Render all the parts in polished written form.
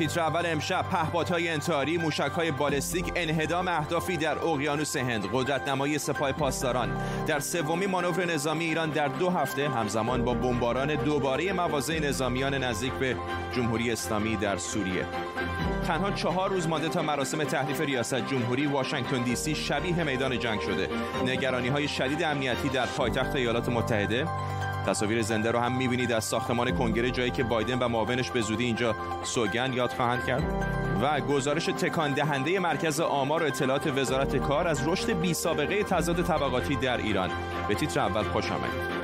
تیتر اول امشب: پهپادهای انتحاری، موشک‌های بالستیک، انهدام اهدافی در اقیانوس هند، قدرت‌نمایی سپاه پاسداران. در سومین مانور نظامی ایران در 2 هفته، همزمان با بمباران دوباره مواضع نظامیان نزدیک به جمهوری اسلامی در سوریه. تنها 4 روز مانده تا مراسم تحلیف ریاست جمهوری، واشنگتن دی سی شبیه میدان جنگ شده. نگرانی‌های شدید امنیتی در پایتخت ایالات متحده. تصاویر زنده رو هم می‌بینید از ساختمان کنگره، جایی که بایدن و معاونش به زودی اینجا سوگند یاد خواهند کرد. و گزارش تکان دهنده مرکز آمار و اطلاعات وزارت کار از رشد بی‌سابقه تضاد طبقاتی در ایران. به تیتر اول خوش آمدید.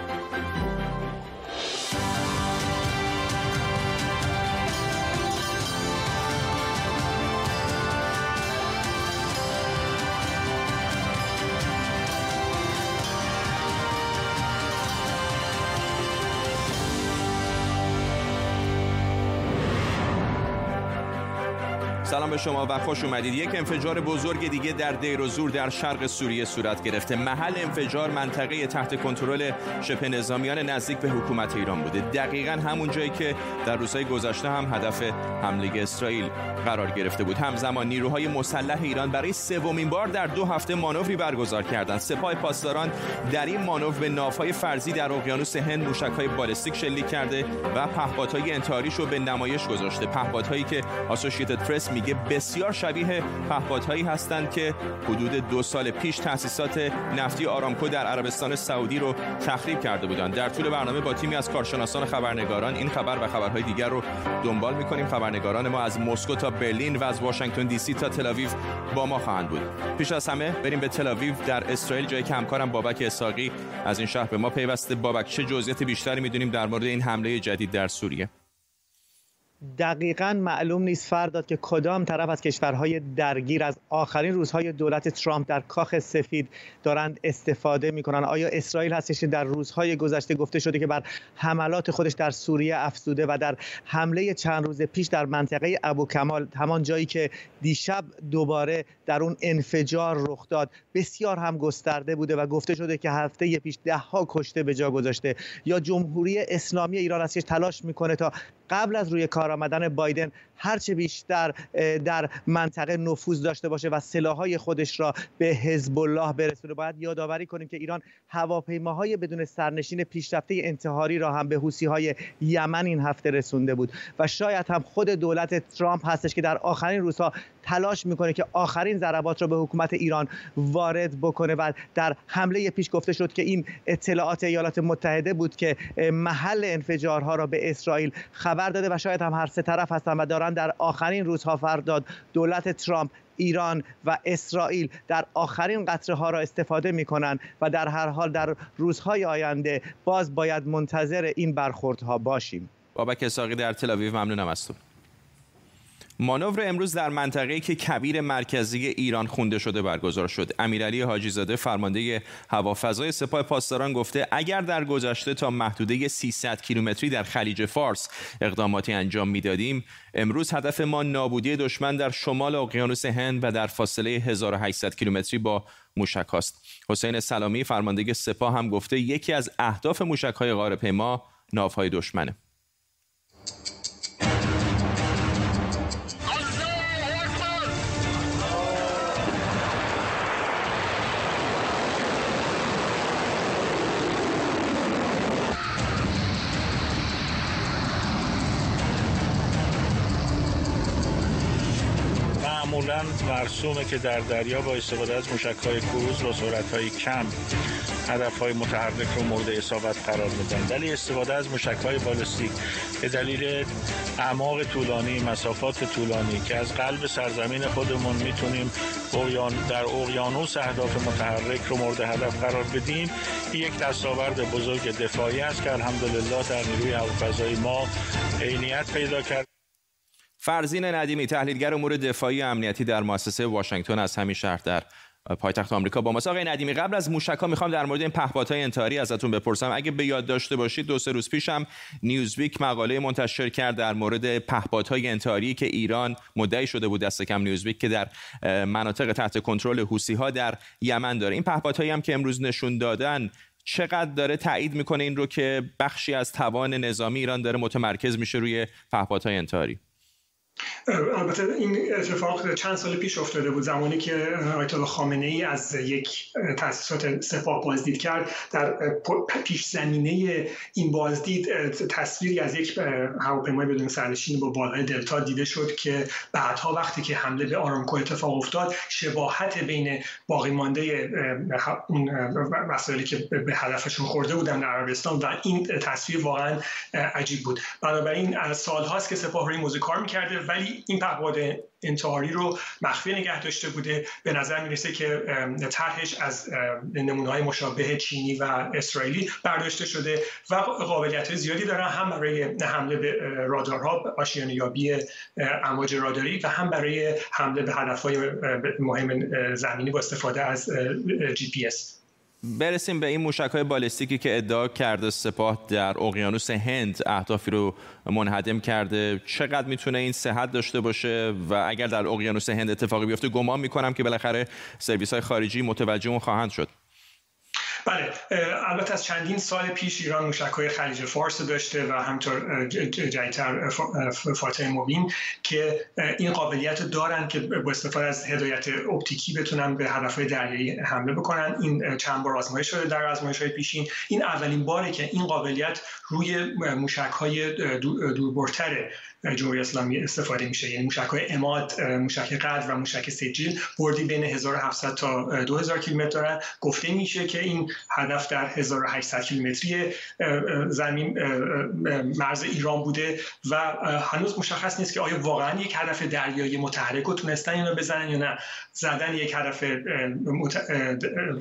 سلام به شما و خوش اومدید. یک انفجار بزرگ دیگه در دیر و زور در شرق سوریه صورت گرفته. محل انفجار منطقه تحت کنترل شبه نظامیان نزدیک به حکومت ایران بوده، دقیقاً همون جایی که در روزهای گذشته هم هدف حمله اسرائیل قرار گرفته بود. همزمان نیروهای مسلح ایران برای سومین بار در 2 هفته مانوری برگزار کردند. سپاه پاسداران در این مانور به ناوهای فرضی در اقیانوس هند موشک‌های بالستیک شلیک کرده و پهپادهای انتحاریش رو به نمایش گذاشته. پهپادهایی که آسوشیتد پرس میگه بسیار شبیه پهپادهایی هستند که حدود 2 سال پیش تأسیسات نفتی آرامکو در عربستان سعودی رو تخریب کرده بودند. در طول برنامه با تیمی از کارشناسان و خبرنگاران این خبر و خبرهای دیگر رو دنبال می‌کنیم. خبرنگاران ما از مسکو تا برلین و از واشنگتن دی سی تا تل‌آویو با ما خواهند بود. پیش از همه بریم به تل‌آویو در اسرائیل، جایی که همکارم بابک اسحاقی از این شهر به ما پیوسته. بابک، چه جزئیات بیشتری می‌دونیم در مورد این حمله جدید در سوریه؟ دقیقاً معلوم نیست فرداد که کدام طرف از کشورهای درگیر از آخرین روزهای دولت ترامپ در کاخ سفید دارند استفاده میکنن. آیا اسرائیل هستش که در روزهای گذشته گفته شده که بر حملات خودش در سوریه افزوده و در حمله چند روز پیش در منطقه ابو کمال، همان جایی که دیشب دوباره در اون انفجار رخ داد، بسیار هم گسترده بوده و گفته شده که هفته پیش 10 کشته به جا گذاشته. یا جمهوری اسلامی ایران هستش تلاش میکنه تا قبل از روی کار آمدن بایدن هرچه بیشتر در منطقه نفوذ داشته باشه و سلاحهای خودش را به حزب الله برسونه. باید یادآوری کنیم که ایران هواپیماهای بدون سرنشین پیشرفته انتحاری را هم به حوثی‌های یمن این هفته رسونده بود و شاید هم خود دولت ترامپ هستش که در آخرین روزها تلاش میکنه که آخرین ضربات را به حکومت ایران وارد بکنه و در حمله پیش گفته شد که این اطلاعات ایالات متحده بود که محل انفجارها را به اسرائیل خبر داده و شاید هم هر سه طرف هستند و دارند در آخرین روزها فرداد دولت ترامپ، ایران و اسرائیل در آخرین قطره ها را استفاده می کنند و در هر حال در روزهای آینده باز باید منتظر این برخوردها باشیم. بابک اسحاقی در تل‌آویو، ممنونم از تو. مانور امروز در منطقه‌ای که کویر مرکزی ایران خونده شده برگزار شد. امیرعلی حاجی زاده فرمانده هوافضای سپاه پاسداران گفته اگر در گذشته تا محدوده 300 کیلومتری در خلیج فارس اقداماتی انجام میدادیم، امروز هدف ما نابودی دشمن در شمال اقیانوس هند و در فاصله 1800 کیلومتری با موشک است. حسین سلامی فرمانده سپاه هم گفته یکی از اهداف موشک‌های غاره‌پیما ناوهای دشمنه. مرسومه که در دریا با استفاده از موشک‌های کروز با سرعت‌های کم هدف‌های متحرک رو مورد اصابت قرار می‌دن. ولی استفاده از موشک‌های بالستیک به دلیل اعماق طولانی، مسافات طولانی که از قلب سرزمین خودمون میتونیم در اقیانوس اهداف متحرک رو مورد هدف قرار بدیم، یک دستاورد بزرگ دفاعی است که الحمدلله در نیروی هوافضای ما عینیت پیدا کرد. فرزین ندیمی تحلیلگر امور دفاعی و امنیتی در مؤسسه واشنگتن از همین شهر در پایتخت آمریکا با ماست. آقای ندیمی، قبل از موشک‌ها میخوام در مورد این پهپادهای انتحاری ازتون بپرسم. اگه به یاد داشته باشید 2-3 روز پیش هم نیوزویک مقاله منتشر کرد در مورد پهپادهای انتحاری که ایران مدعی شده بود، دست کم نیوزویک، که در مناطق تحت کنترل حوثی‌ها در یمن داره. این پهپادهایی هم که امروز نشون دادن چقدر داره تایید میکنه این رو که بخشی از توان نظامی ایران داره متمرکز میشه روی پهپادهای انتحاری؟ البته این اتفاق چند سال پیش افتاده بود، زمانی که آیت الله خامنه‌ای از یک تأسیسات سپاه بازدید کرد. در پیش زمینه این بازدید تصویری از یک هواپیمای بدون سرنشین با بالای دلتا دیده شد که بعدها وقتی که حمله به آرامکو اتفاق افتاد، شباهت بین باقی مانده مسائلی که به هدفشون خورده بودن در عربستان و این تصویر واقعا عجیب بود. بنابراین از سال‌هاست که سپاه روی موضوع کار می‌کرده، ولی این پهپاد انتحاری رو مخفی نگه داشته بوده. به نظر میرسه که طرحش از نمونه‌های مشابه چینی و اسرائیلی برداشته شده و قابلیت زیادی دارن، هم برای حمله به رادارها، آشیانه‌یابی امواج راداری، و هم برای حمله به هدف‌های مهم زمینی با استفاده از جی پی اس. برسیم به این موشک‌های بالستیکی که ادعا کرده سپاه در اقیانوس هند اهدافی رو منهدم کرده. چقدر میتونه این صحت داشته باشه و اگر در اقیانوس هند اتفاقی بیفته، گمان میکنم که بالاخره سرویس‌های خارجی متوجه اون خواهند شد. بله، البته از چندین سال پیش ایران موشک‌های خلیج فارس داشته و همطور جایتر فاتح مبین که این قابلیت دارن که با استفاده از هدایت اپتیکی بتونن به هدفهای دریایی حمله بکنن. این چند بار آزمایش شده در آزمایش‌های پیشین. این اولین باره که این قابلیت روی موشک‌های دوربرتر جمهوری اسلامی استفاده میشه، یعنی موشک‌های عماد، موشک قدر و موشک سجیل بردی بین 1700 تا 2000 کیلومتر دارن. گفته میشه که این هدف در 1800 کیلومتری زمین مرز ایران بوده و هنوز مشخص نیست که آیا واقعا یک هدف دریایی متحرک رو تونستن اینو بزنن یا نه. زدن یک هدف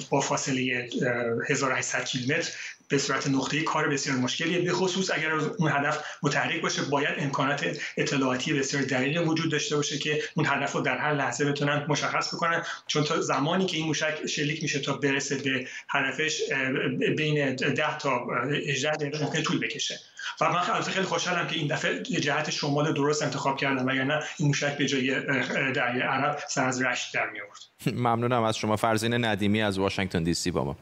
با فاصله 1800 کیلومتر به صورت نقطه‌ای کار بسیار مشکلیه، به خصوص اگر اون هدف متحرک باشه. باید امکانات اطلاعاتی بسیار دقیقی وجود داشته باشه که اون هدف رو در هر لحظه بتونن مشخص بکنن، چون تا زمانی که این موشک شلیک میشه تا برسه به هدفش بین 10 تا 18 دقیقه ممکن طول بکشه. و من خیلی خوشحالم که این دفعه جهت شمال درست انتخاب کردم، وگرنه این موشک به جای دریای عرب سر از رشت در می آورد. ممنونم از شما. فرزین ندیمی از واشنگتن دی سی با ما.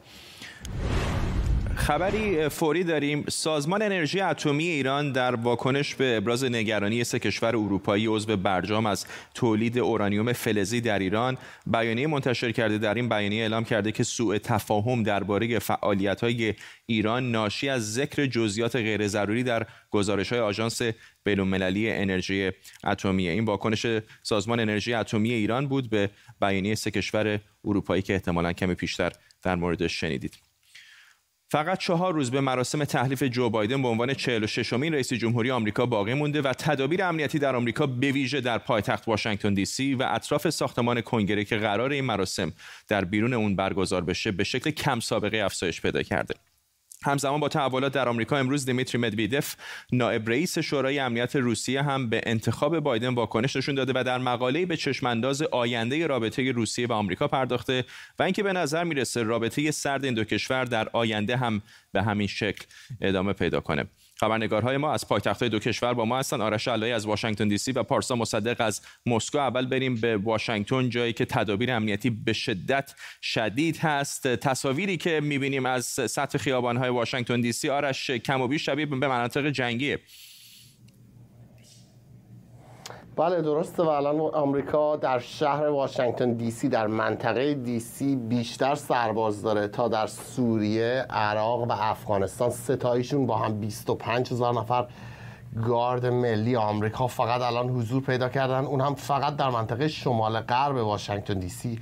خبری فوری داریم. سازمان انرژی اتمی ایران در واکنش به ابراز نگرانی 3 کشور اروپایی عضو برجام از تولید اورانیوم فلزی در ایران بیانیه منتشر کرده. در این بیانیه اعلام کرده که سوء تفاهم درباره فعالیت‌های ایران ناشی از ذکر جزئیات غیر ضروری در گزارش‌های آژانس بین‌المللی انرژی اتمی. این واکنش سازمان انرژی اتمی ایران بود به بیانیه 3 کشور اروپایی که احتمالاً کمی پیشتر در موردش شنیدید. فقط 4 روز به مراسم تحلیف جو بایدن به عنوان 46مین رئیس جمهوری آمریکا باقی مونده و تدابیر امنیتی در آمریکا به ویژه در پایتخت واشنگتن دی سی و اطراف ساختمان کنگره که قرار این مراسم در بیرون اون برگزار بشه به شکل کم سابقه افزایش پیدا کرده. همزمان با تحولات در آمریکا، امروز دیمیتری مدویدف نائب رئیس شورای امنیت روسیه هم به انتخاب بایدن واکنش نشون داده و در مقاله‌ای به چشم‌انداز آینده رابطه روسیه و آمریکا پرداخته و اینکه به نظر میرسه رابطه سرد این دو کشور در آینده هم به همین شکل ادامه پیدا کنه. خبرنگارهای ما از پایتخت‌های دو کشور با ما هستند. آرش علایی از واشنگتن دی سی و پارسا مصدق از مسکو. اول بریم به واشنگتن، جایی که تدابیر امنیتی به شدت شدید هست. تصاویری که می‌بینیم از سطح خیابان‌های واشنگتن دی سی، آرش، کم و بیش شبیه به مناطق جنگیه. بله درسته، و الان آمریکا در شهر واشنگتن دی سی، در منطقه دی سی بیشتر سرباز داره تا در سوریه، عراق و افغانستان. ستایشون با هم 25000 نفر گارد ملی آمریکا فقط الان حضور پیدا کردن، اون هم فقط در منطقه شمال غرب واشنگتن دی سی،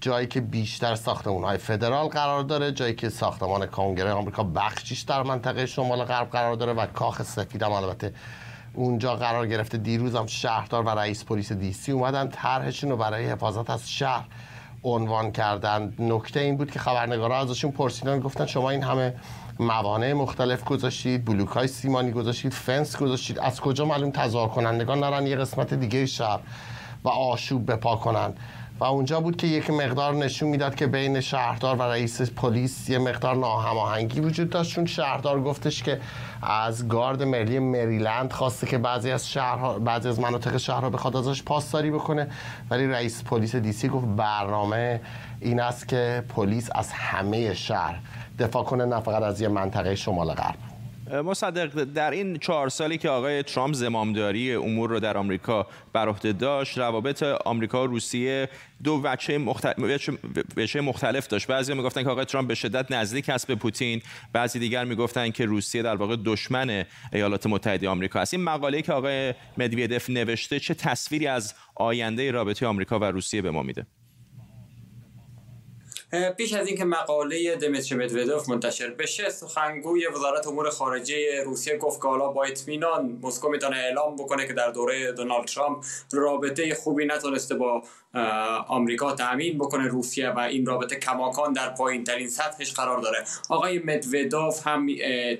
جایی که بیشتر ساختمان‌های فدرال قرار داره، جایی که ساختمان کنگره آمریکا بخشیش در منطقه شمال غرب قرار داره و کاخ سفید هم البته اونجا قرار گرفته. دیروز هم شهردار و رئیس پلیس دی سی اومدن طرحشون رو برای حفاظت از شهر عنوان کردن. نکته این بود که خبرنگارا ازشون پرسیدن، گفتن شما این همه موانع مختلف گذاشتید، بلوک‌های سیمانی گذاشتید، فنس گذاشتید، از کجا معلوم تظاهر کنندگان نرن یه قسمت دیگه شهر و آشوب بپا کنن؟ و اونجا بود که یک مقدار نشون میداد که بین شهردار و رئیس پلیس یه مقدار ناهماهنگی وجود داشت، چون شهردار گفتش که از گارد ملی مریلند خواسته که بعضی از مناطق شهرها بخواد ازش پاسداری بکنه، ولی رئیس پلیس دی سی گفت برنامه این است که پلیس از همه شهر دفاع کنه، نه فقط از یه منطقه شمال غرب. مصدق، در این 4 سالی که آقای ترامپ زمامداری امور رو در آمریکا بر عهده داشت، روابط آمریکا و روسیه دو وجه مختلف داشت. بعضی میگفتن که آقای ترامپ به شدت نزدیک است به پوتین، بعضی دیگر میگفتن که روسیه در واقع دشمن ایالات متحده آمریکا است. این مقاله‌ای که آقای مدویدف نوشته چه تصویری از آینده رابطه آمریکا و روسیه به ما میده؟ پیش از اینکه مقاله دمیتری مدودوف منتشر بشه، سخنگوی وزارت امور خارجه روسیه گفت که حالا با اطمینان مسکو میتونه اعلام بکنه که در دوره دونالد ترامپ رابطه خوبی نتونسته با آمریکا تامین بکنه روسیه، و این رابطه کماکان در پایین ترین سطحش قرار داره. آقای مدودوف هم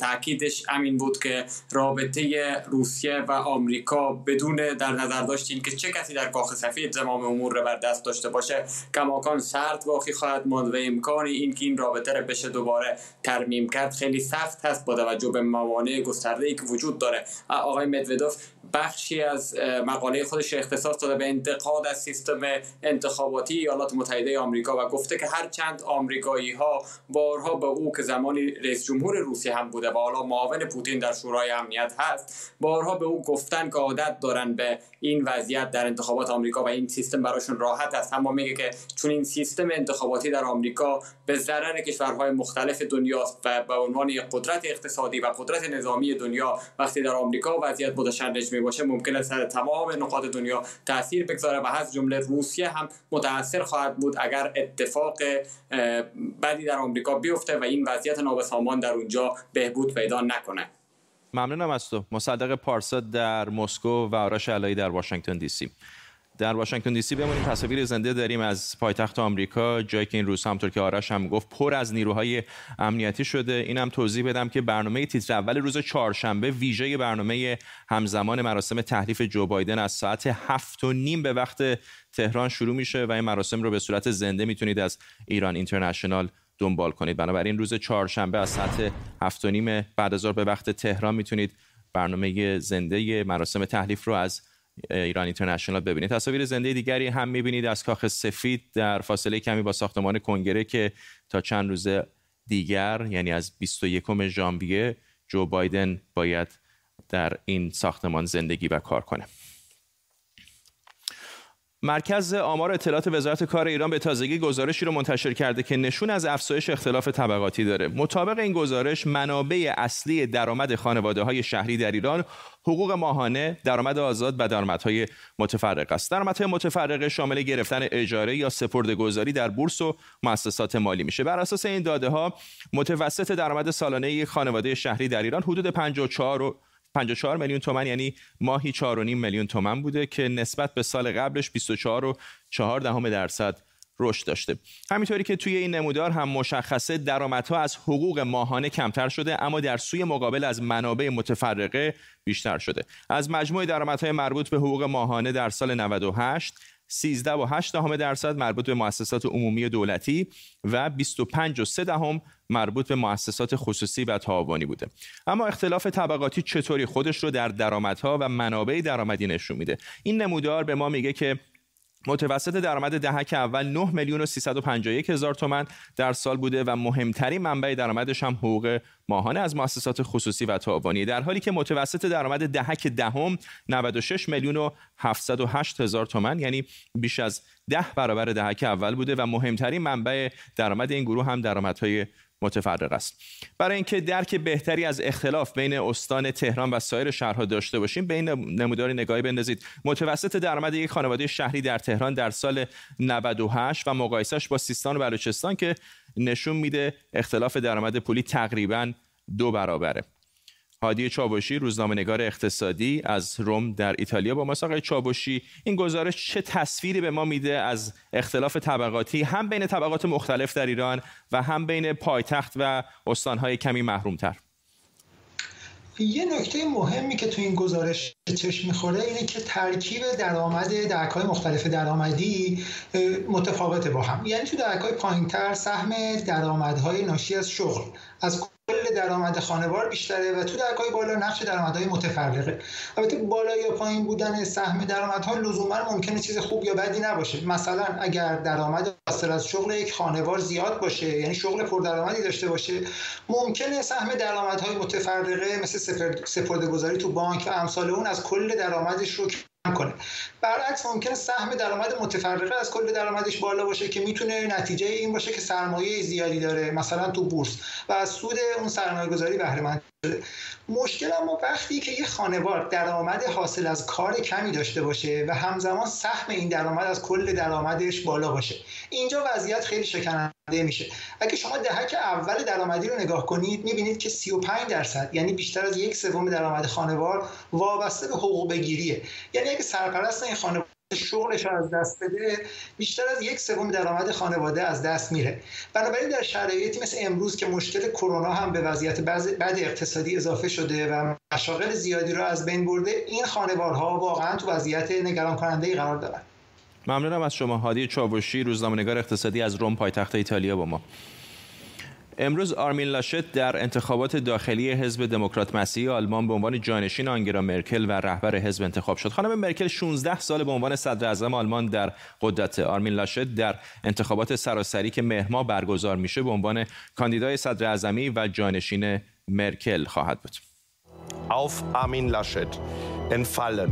تاکیدش همین بود که رابطه روسیه و آمریکا بدون در نظر داشت اینکه چه کسی در کاخ سفید زمام امور رو بر دست داشته باشه کماکان سرد باقی خواهد ماند و امکانی اینکه این رابطه رو بشه دوباره ترمیم کرد خیلی سخت هست با توجه به موانع گسترده‌ای که وجود داره. آقای مدودوف بخشی از مقاله خودش اختصاص داده به انتقاد از سیستم انتخاباتی ایالات متحده آمریکا و گفته که هرچند آمریکایی‌ها بارها به او که زمانی رئیس جمهور روسیه هم بوده و حالا معاون پوتین در شورای امنیت هست، بارها به او گفتن که عادت دارن به این وضعیت در انتخابات آمریکا و این سیستم براشون راحت است، اما میگه که چون این سیستم انتخاباتی در آمریکا به ضرر کشورهای مختلف دنیاست و به عنوان قدرت اقتصادی و قدرت نظامی دنیا وقتی در آمریکا وضعیت متشنج می‌باشه ممکن است سر تمام نقاط دنیا تاثیر بگذاره و از جمله روسیه هم متاثر خواهد بود اگر اتفاق بدی در آمریکا بیفته و این وضعیت نابسامان در اونجا بهبود پیدا نکنه. ممنونم از تو مصدق پارسا در مسکو و آرش علایی در واشنگتن دی سی. در واشنگتن دی سی بمونیم، تصاویر زنده داریم از پایتخت آمریکا، جایی که این روزها همونطور که آرش هم گفت پر از نیروهای امنیتی شده. اینم توضیح بدم که برنامه تیتر اول روز چهارشنبه ویژه برنامه همزمان مراسم تحلیف جو بایدن از ساعت 7:30 به وقت تهران شروع میشه و این مراسم رو به صورت زنده میتونید از ایران اینترنشنال دنبال کنید. بنابراین روز چهارشنبه از ساعت 7:30 بعد از ظهر به وقت تهران میتونید برنامه زنده مراسم تحلیف رو از ایران اینترنشنال ببینید. تصاویر زنده دیگری هم می‌بینید از کاخ سفید در فاصله کمی با ساختمان کنگره که تا چند روز دیگر یعنی از 21 ژانویه جو بایدن باید در این ساختمان زندگی و کار کنه. مرکز آمار اطلاعات وزارت کار ایران به تازگی گزارشی رو منتشر کرده که نشون از افزایش اختلاف طبقاتی داره. مطابق این گزارش منابع اصلی درآمد خانواده‌های شهری در ایران حقوق ماهانه، درآمد آزاد و درآمدهای متفرق است. درآمدهای متفرق شامل گرفتن اجاره یا سپرده‌گذاری در بورس و مؤسسات مالی میشه. بر اساس این داده‌ها متوسط درآمد سالانه یک خانواده شهری در ایران حدود 54 میلیون تومان یعنی ماهی 4.5 میلیون تومان بوده که نسبت به سال قبلش 24.4% رشد داشته. همینطوری که توی این نمودار هم مشخصه درآمدها از حقوق ماهانه کمتر شده اما در سوی مقابل از منابع متفرقه بیشتر شده. از مجموع درآمدهای مربوط به حقوق ماهانه در سال 98 13.8% مربوط به مؤسسات عمومی دولتی و 25.3% مربوط به مؤسسات خصوصی و تعاونی بوده. اما اختلاف طبقاتی چطوری خودش رو در درآمدها و منابع درآمدی نشون میده؟ این نمودار به ما میگه که متوسط درآمد دهک اول 9,351,000 تومان در سال بوده و مهمترین منبع درآمدش هم حقوق ماهانه از مؤسسات خصوصی و تعاونی، در حالی که متوسط درآمد دهک دهم 96,708,000 تومان یعنی بیش از 10 برابر دهک اول بوده و مهمترین منبع درآمد این گروه هم درآمدهای متفرق است. برای اینکه درک بهتری از اختلاف بین استان تهران و سایر شهرها داشته باشیم به این نمودار نگاهی بندازید. متوسط درآمد یک خانواده شهری در تهران در سال 98 و مقایسش با سیستان و بلوچستان که نشون میده اختلاف درآمد پولی تقریباً 2 برابره. هادی چاوشی روزنامه‌نگار اقتصادی از روم در ایتالیا با ما. آقای چاوشی، این گزارش چه تصویری به ما میده از اختلاف طبقاتی هم بین طبقات مختلف در ایران و هم بین پایتخت و استان‌های کمی محروم‌تر؟ یه نکته مهمی که تو این گزارش چشم می‌خوره اینه که ترکیب درآمد دهک‌های مختلف درآمدی متفاوته با هم. یعنی تو دهک‌های پایین‌تر سهم درآمدهای ناشی از شغل از کل درآمد خانوار بیشتره و تو درکای بالا نقش درآمدهای متفرقه. البته بالا یا پایین بودن سهم درآمدها لزوما ممکنه چیز خوب یا بدی نباشه. مثلا اگر درآمد حاصل از شغل یک خانوار زیاد باشه، یعنی شغل پردرآمدی داشته باشه، ممکنه سهم درآمدهای متفرقه مثل سپرده‌گذاری تو بانک و امثال اون از کل درآمدش رو کنه. برعکس ممکنه سهم درآمد متفرقه از کل درآمدش بالا باشه که میتونه نتیجه این باشه که سرمایه زیادی داره مثلا تو بورس و از سود اون سرمایه‌گذاری بهره مند شده. مشکل اما وقتی که یه خانوار درآمد حاصل از کار کمی داشته باشه و همزمان سهم این درآمد از کل درآمدش بالا باشه. اینجا وضعیت خیلی شکننده میشه. اگه شما دهک اول درآمدی رو نگاه کنید میبینید که 35% یعنی بیشتر از 1/3 درآمد خانوار وابسته به حقوق بگیریه. یعنی اگه سرپرست این خانواده شغلش رو از دست بده، بیشتر از 1/3 درآمد خانواده از دست میره. بنابراین در شرایطی مثل امروز که مشکل کرونا هم به وضعیت بد اقتصادی اضافه شده و مشاغل زیادی رو از بین برده، این خانوارها واقعا تو وضعیت نگران کننده‌ای قرار دارن. ممنونم از شما. هادی چاوشی، روزنامه‌نگار اقتصادی از روم پایتخت ایتالیا با ما. امروز آرمین لاشت در انتخابات داخلی حزب دموکرات مسیحی آلمان به عنوان جانشین آنگلا مرکل و رهبر حزب انتخاب شد. خانم مرکل 16 سال به عنوان صدراعظم آلمان در قدرت. آرمین لاشت در انتخابات سراسری که مهما برگزار میشه به عنوان کاندیدای صدراعظمی و جانشین مرکل خواهد بود. auf Armin Laschet entfallen.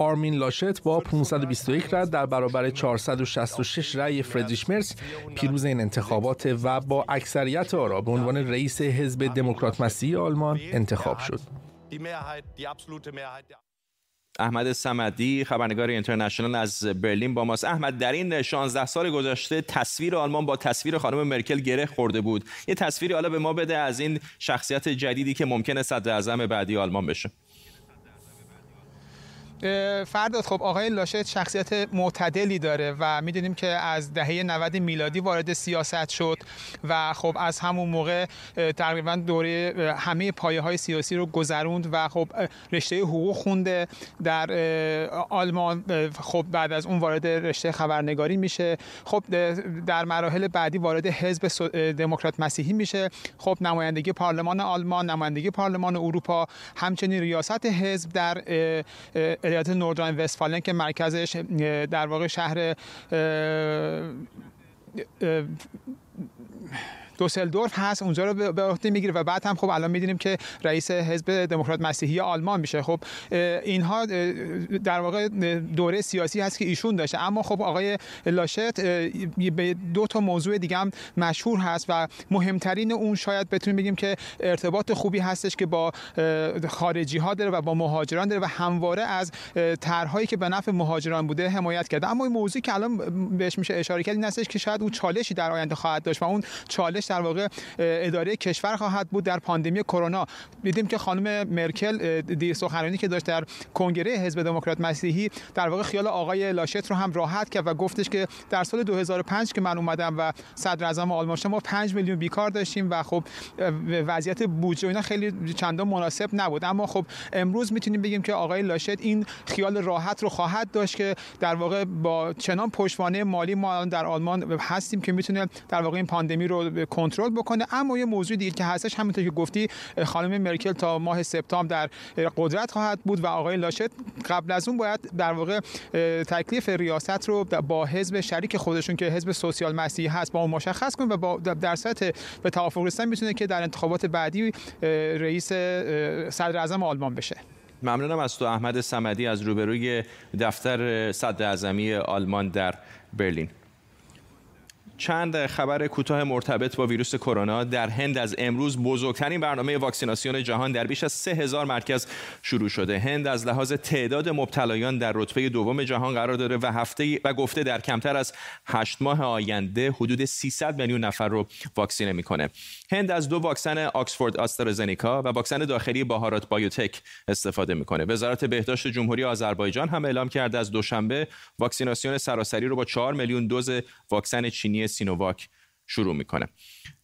آرمین لاشت با 521 رأی در برابر 466 رأی فریدریش مرز پیروز این انتخابات و با اکثریت آرا به عنوان رئیس حزب دموکرات مسیحی آلمان انتخاب شد. احمد صمدی، خبرنگار اینترنشنال از برلین با ماست. احمد، در این 16 سال گذشته تصویر آلمان با تصویر خانم مرکل گره خورده بود. یه تصویری حالا به ما بده از این شخصیت جدیدی که ممکنه صدراعظم بعدی آلمان بشه. فرداد، خب آقای لاشت شخصیت معتدلی داره و میدونیم که از دهه 90 میلادی وارد سیاست شد و خب از همون موقع تقریبا دوره همه پایه‌های سیاسی رو گذروند و خب رشته حقوق خونده در آلمان. خب بعد از اون وارد رشته خبرنگاری میشه. خب در مراحل بعدی وارد حزب دموکرات مسیحی میشه. خب نمایندگی پارلمان آلمان، نمایندگی پارلمان اروپا، همچنین ریاست حزب در ایالت نوردرن وستفالن که مرکزش در واقع شهر دوسلدورف هست، اونجا رو به عهده میگیره و بعد هم خب الان میدونیم که رئیس حزب دموکرات مسیحی آلمان میشه. خب اینها در واقع دوره سیاسی هست که ایشون داشته. اما خب آقای لاشت به دو تا موضوع دیگه هم مشهور هست و مهمترین اون شاید بتونیم بگیم که ارتباط خوبی هستش که با خارجی ها داره و با مهاجران داره و همواره از طرحهایی که به نفع مهاجران بوده حمایت کرده. اما این موضوعی که الان بهش میشه اشاره کرد این هستش که شاید اون چالشی در آینده خواهد داشت و اون چالش در واقع اداره کشور خواهد بود در پاندمی کرونا. دیدیم که خانم مرکل دیر سخنرانی که داشت در کنگره حزب دموکرات مسیحی در واقع خیال آقای لاشت رو هم راحت کرد و گفتش که در سال 2005 که من اومدم و صدراعظم آلمان شدم ما 5 میلیون بیکار داشتیم و خب وضعیت بودجه اینا خیلی چندان مناسب نبود. اما خب امروز میتونیم بگیم که آقای لاشت این خیال راحت رو خواهد داشت که در واقع با چنان پشتوانه مالی ما در آلمان هستیم که میتونه در واقع این پاندمی رو کنترل بکنه. اما یه موضوع دیگه که هستش همونطور که گفتی خانم مرکل تا ماه سپتامبر در قدرت خواهد بود و آقای لاشت قبل از اون باید در واقع تکلیف ریاست رو با حزب شریک خودشون که حزب سوسیال مسیحی هست با اون مشخص کنه و با در سطح به توافق رسیدن میتونه که در انتخابات بعدی رئیس صدراعظم آلمان بشه. ممنونم از تو احمد صمدی از روبروی دفتر صدراعظمی آلمان در برلین. چند خبر کوتاه مرتبط با ویروس کرونا. در هند از امروز بزرگترین برنامه واکسیناسیون جهان در بیش از 3000 مرکز شروع شده. هند از لحاظ تعداد مبتلایان در رتبه دوم جهان قرار داره و گفته در کمتر از 8 ماه آینده حدود 300 میلیون نفر رو واکسینه میکنه. هند از 2 واکسن آکسفورد آسترازنکا و واکسن داخلی بهارات بایوتک استفاده میکنه. وزارت بهداشت جمهوری آذربایجان هم اعلام کرده از دوشنبه واکسیناسیون سراسری رو با 4 میلیون دوز واکسن چینی سینوواک شروع میکنه.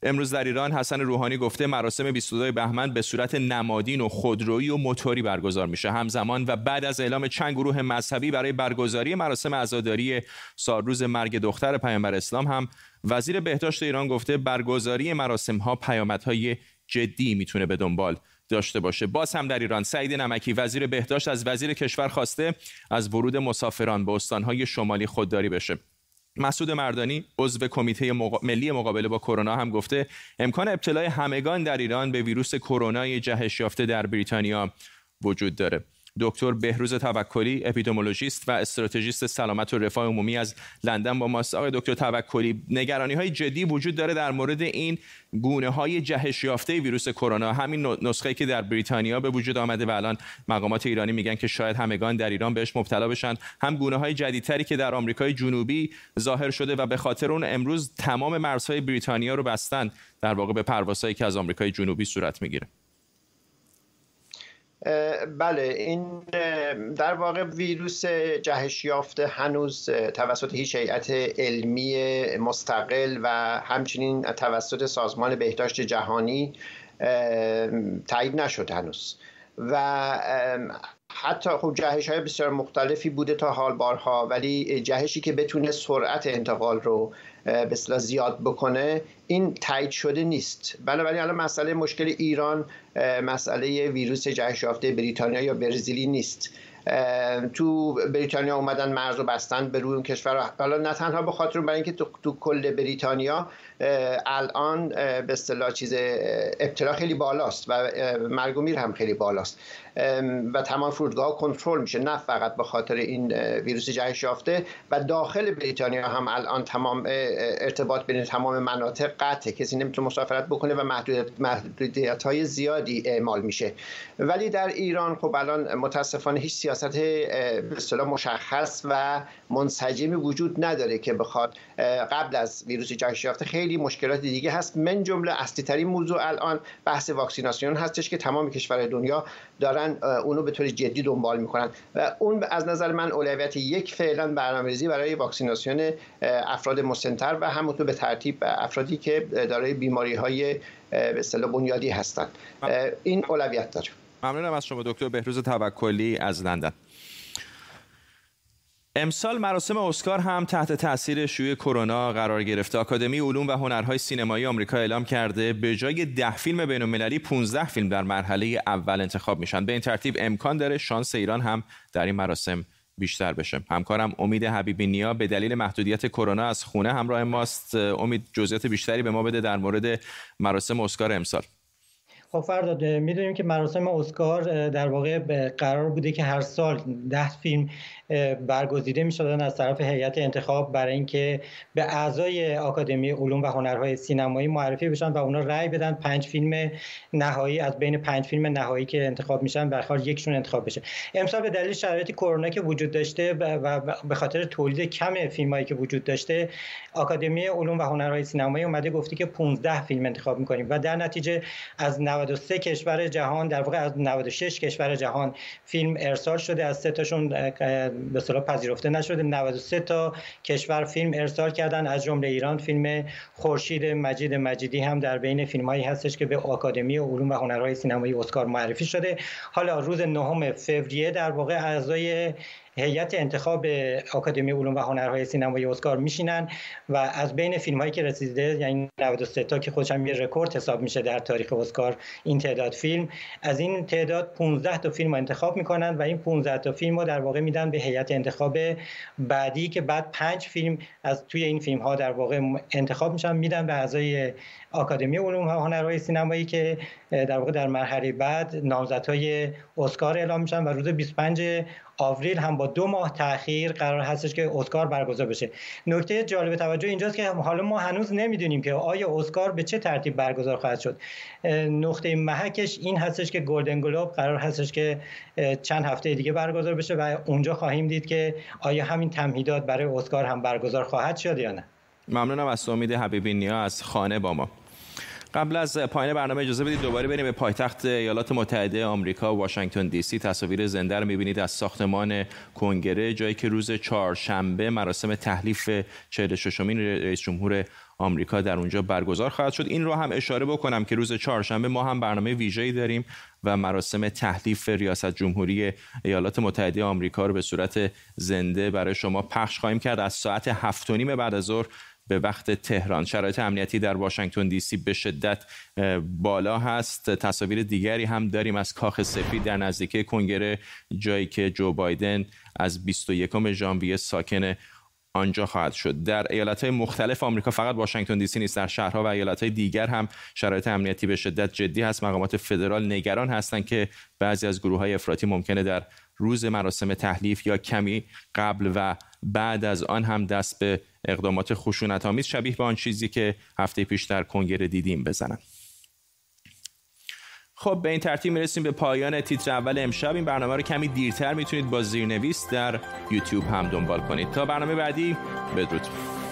امروز در ایران حسن روحانی گفته مراسم 22 بهمن به صورت نمادین و خودرویی و موتوری برگزار میشه. همزمان و بعد از اعلام چند گروه مذهبی برای برگزاری مراسم عزاداری سالروز مرگ دختر پیامبر اسلام هم وزیر بهداشت ایران گفته برگزاری مراسم ها پیامدهای جدی میتونه به دنبال داشته باشه. باز هم در ایران سعید نمکی وزیر بهداشت از وزیر کشور خواسته از ورود مسافران به استان‌های شمالی خودداری بشه. مسعود مردانی عضو کمیته ملی مقابله با کرونا هم گفته امکان ابتلای همگان در ایران به ویروس کرونا جهش یافته در بریتانیا وجود داره. دکتر بهروز توکلی اپیدمیولوژیست و استراتژیست سلامت و رفاه عمومی از لندن با ماست. آقای دکتر توکلی، نگرانی‌های جدی وجود داره در مورد این گونه‌های جهش یافته ویروس کرونا، همین نسخه‌ای که در بریتانیا به وجود آمده و الان مقامات ایرانی میگن که شاید همگان در ایران بهش مبتلا بشن، هم گونه‌های جدیدتری که در آمریکای جنوبی ظاهر شده و به خاطر اون امروز تمام مرزهای بریتانیا رو بستن، در واقع به پروازهایی که از آمریکای جنوبی صورت میگیره. بله، این در واقع ویروس جهش یافته هنوز توسط هیچ هیئت علمی مستقل و همچنین توسط سازمان بهداشت جهانی تایید نشده هنوز و حتی خب جهش‌های بسیار مختلفی بوده تا حال بارها، ولی جهشی که بتونه سرعت انتقال رو به اصطلاح زیاد بکنه این تایید شده نیست. بنابراین الان مسئله مشکل ایران مسئله ویروس جهش یافته بریتانیا یا برزیلی نیست. تو بریتانیا اومدن مرز رو بستن به روی اون کشور، حالا نه تنها به خاطر برای اینکه تو کل بریتانیا الان به اصطلاح چیز ابتلا خیلی بالاست و مرگ و میر هم خیلی بالاست و تمام فرودگاه کنترل میشه، نه فقط به خاطر این ویروس جهش یافته، و داخل بریتانیا هم الان تمام ارتباط بین تمام مناطق قطعه، کسی نمیتونه مسافرت بکنه و محدودیت‌های زیادی اعمال میشه. ولی در ایران خب الان متاسفانه هیچ سیاست به اصطلاح مشخص و منسجمی وجود نداره که بخواد قبل از ویروس جهش یافته خیلی مشکلات دیگه هست، من جمله اصلی ترین موضوع الان بحث واکسیناسیون هستش که تمام کشورهای دنیا دارن اونو به طور جدی دنبال میکنن و اون از نظر من اولویت یک فعلا برنامه‌ریزی برای واکسیناسیون افراد مسن‌تر و همونطور به ترتیب افرادی که دارای بیماری‌های به اصطلاح بنیادی هستند، این اولویت داره. ممنونم از شما دکتر بهروز توکلی از لندن. امسال مراسم اسکار هم تحت تاثیر شیوع کرونا قرار گرفته. آکادمی علوم و هنرهای سینمایی آمریکا اعلام کرده به جای 10 فیلم بین‌المللی 15 فیلم در مرحله اول انتخاب میشن. به این ترتیب امکان داره شانس ایران هم در این مراسم بیشتر بشه. همکارم امید حبیبینیا به دلیل محدودیت کرونا از خونه همراه ماست. امید، جزئیات بیشتری به ما بده در مورد مراسم اسکار امسال. خب فرداد، میدونیم که مراسم اسکار در واقع قرار بوده که هر سال 10 فیلم برگزیده می‌شدن از طرف هیئت انتخاب برای اینکه به اعضای آکادمی علوم و هنرهای سینمایی معرفی بشن و اونا رأی بدن 5 فیلم نهایی از بین 5 فیلم نهایی که انتخاب میشن برخلاف یکشون انتخاب بشه. امسال به دلیل شرایط کرونا که وجود داشته و به خاطر تولید کم فیلمایی که وجود داشته، آکادمی علوم و هنرهای سینمایی اومده گفته که 15 فیلم انتخاب می‌کنیم و در نتیجه از 93 کشور جهان، در واقع از 96 کشور جهان فیلم ارسال شده، از 3 تاشون به اصطلاح پذیرفته نشده، 93 تا کشور فیلم ارسال کردن، از جمله ایران. فیلم خورشید مجید مجیدی هم در بین فیلمایی هستش که به آکادمی علوم و هنرهای سینمایی اسکار معرفی شده. حالا روز 9 فوریه در واقع اعضای هیئت انتخاب آکادمی علوم و هنرهای سینمایی اسکار میشینن و از بین فیلم‌هایی که رسیده، یعنی 93 تا که خودش هم یه رکورد حساب میشه در تاریخ اسکار این تعداد فیلم، از این تعداد 15 تا فیلم انتخاب میکنن و این 15 تا فیلم رو در واقع میدن به هیئت انتخاب بعدی که بعد 5 فیلم از توی این فیلم‌ها در واقع انتخاب میشن، میدن به اعضای آکادمی علوم و هنرهای سینمایی که در واقع در مرحله بعد نامزدهای اسکار اعلام میشن و روز 25 آوریل هم با 2 ماه تأخیر قرار هستش که اسکار برگزار بشه. نکته جالب توجه اینجاست که حالا ما هنوز نمیدونیم که آیا اسکار به چه ترتیب برگزار خواهد شد. نقطه محکش این هستش که گلدن گلوب قرار هستش که چند هفته دیگه برگزار بشه و اونجا خواهیم دید که آیا همین تمهیدات برای اسکار هم برگزار خواهد شد یا نه. ممنونم از امید حبیبی‌نیا از خانه با ما. قبل از پایان برنامه اجازه بدید دوباره بریم به پایتخت ایالات متحده آمریکا، واشنگتن دی سی. تصاویر زنده رو می‌بینید از ساختمان کنگره، جایی که روز چهارشنبه مراسم تحلیف 46مین رئیس جمهور آمریکا در اونجا برگزار خواهد شد. این رو هم اشاره بکنم که روز چهارشنبه ما هم برنامه ویژه‌ای داریم و مراسم تحلیف ریاست جمهوری ایالات متحده آمریکا رو به صورت زنده برای شما پخش خواهیم کرد از ساعت 7:30 بعد از ظهر به وقت تهران. شرایط امنیتی در واشنگتن دی سی به شدت بالا هست. تصاویر دیگری هم داریم از کاخ سفید در نزدیکی کنگره، جایی که جو بایدن از 21 ژانویه ساکن آنجا خواهد شد. در ایالت‌های مختلف آمریکا، فقط واشنگتن دی سی نیست، در شهرها و ایالت‌های دیگر هم شرایط امنیتی به شدت جدی هست. مقامات فدرال نگران هستند که بعضی از گروه‌های افراطی ممکنه در روز مراسم تحلیف یا کمی قبل و بعد از آن هم دست به اقدامات خشونت‌آمیز شبیه به آن چیزی که هفته پیش در کنگره دیدیم بزنند. خب به این ترتیب میرسیم به پایان تیتر اول امشب. این برنامه رو کمی دیرتر میتونید با زیرنویس در یوتیوب هم دنبال کنید. تا برنامه بعدی، بدرود.